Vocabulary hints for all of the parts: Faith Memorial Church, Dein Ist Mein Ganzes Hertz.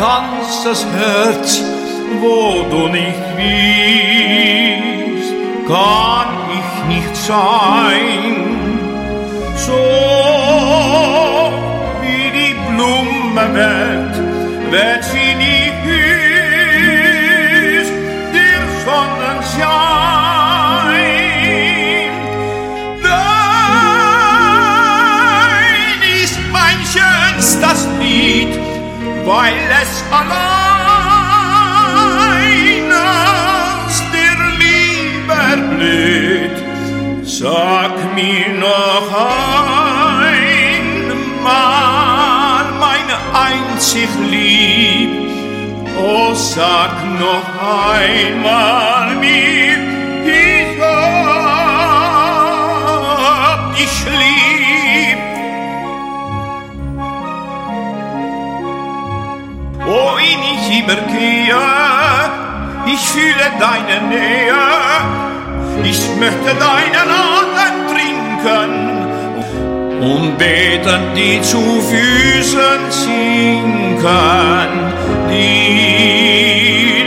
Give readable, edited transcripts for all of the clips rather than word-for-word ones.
ganzes Herz, wo du nicht bist, kann ich nicht sein. So wie die Blume wird, wenn sie nicht ist, der Sonnenschein. Dein ist mein schönstes Lied, weil es allein aus der Liebe blüht. Sag mir noch einmal, meine einzig Lieb, oh, sag noch einmal mir, ich hab dich lieb. Oh, in ich übergehe, ich fühle deine Nähe, ich möchte deinen Atem trinken und betend dir zu Füßen sinken, die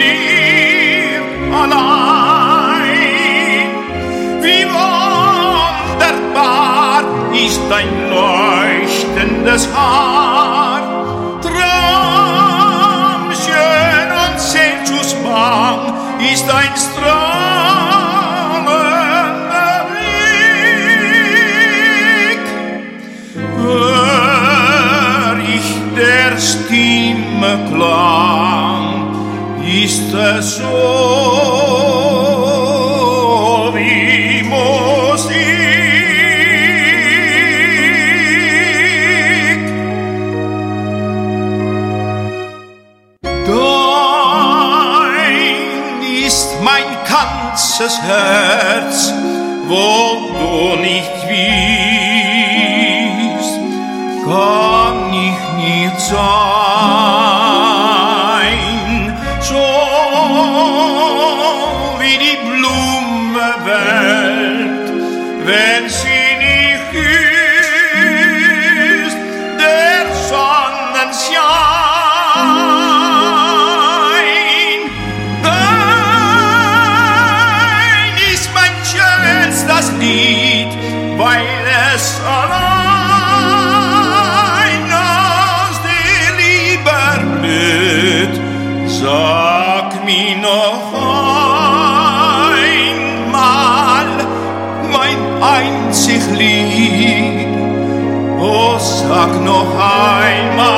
dir allein. Wie wunderbar ist dein leuchtendes Haar, traumschön und sehnsuchtsbang ist dein Strahl. Stimme klang, ist es so wie Musik. Dein ist mein ganzes Herz, wo du nicht bist, kann ich nicht sein. Wenn sie nicht ist, der Sonnenschein. Dein ist mein schönstes Lied, weil es allein aus der Liebe blüht. Sag mir noch einzig lieb, oh, sag noch einmal.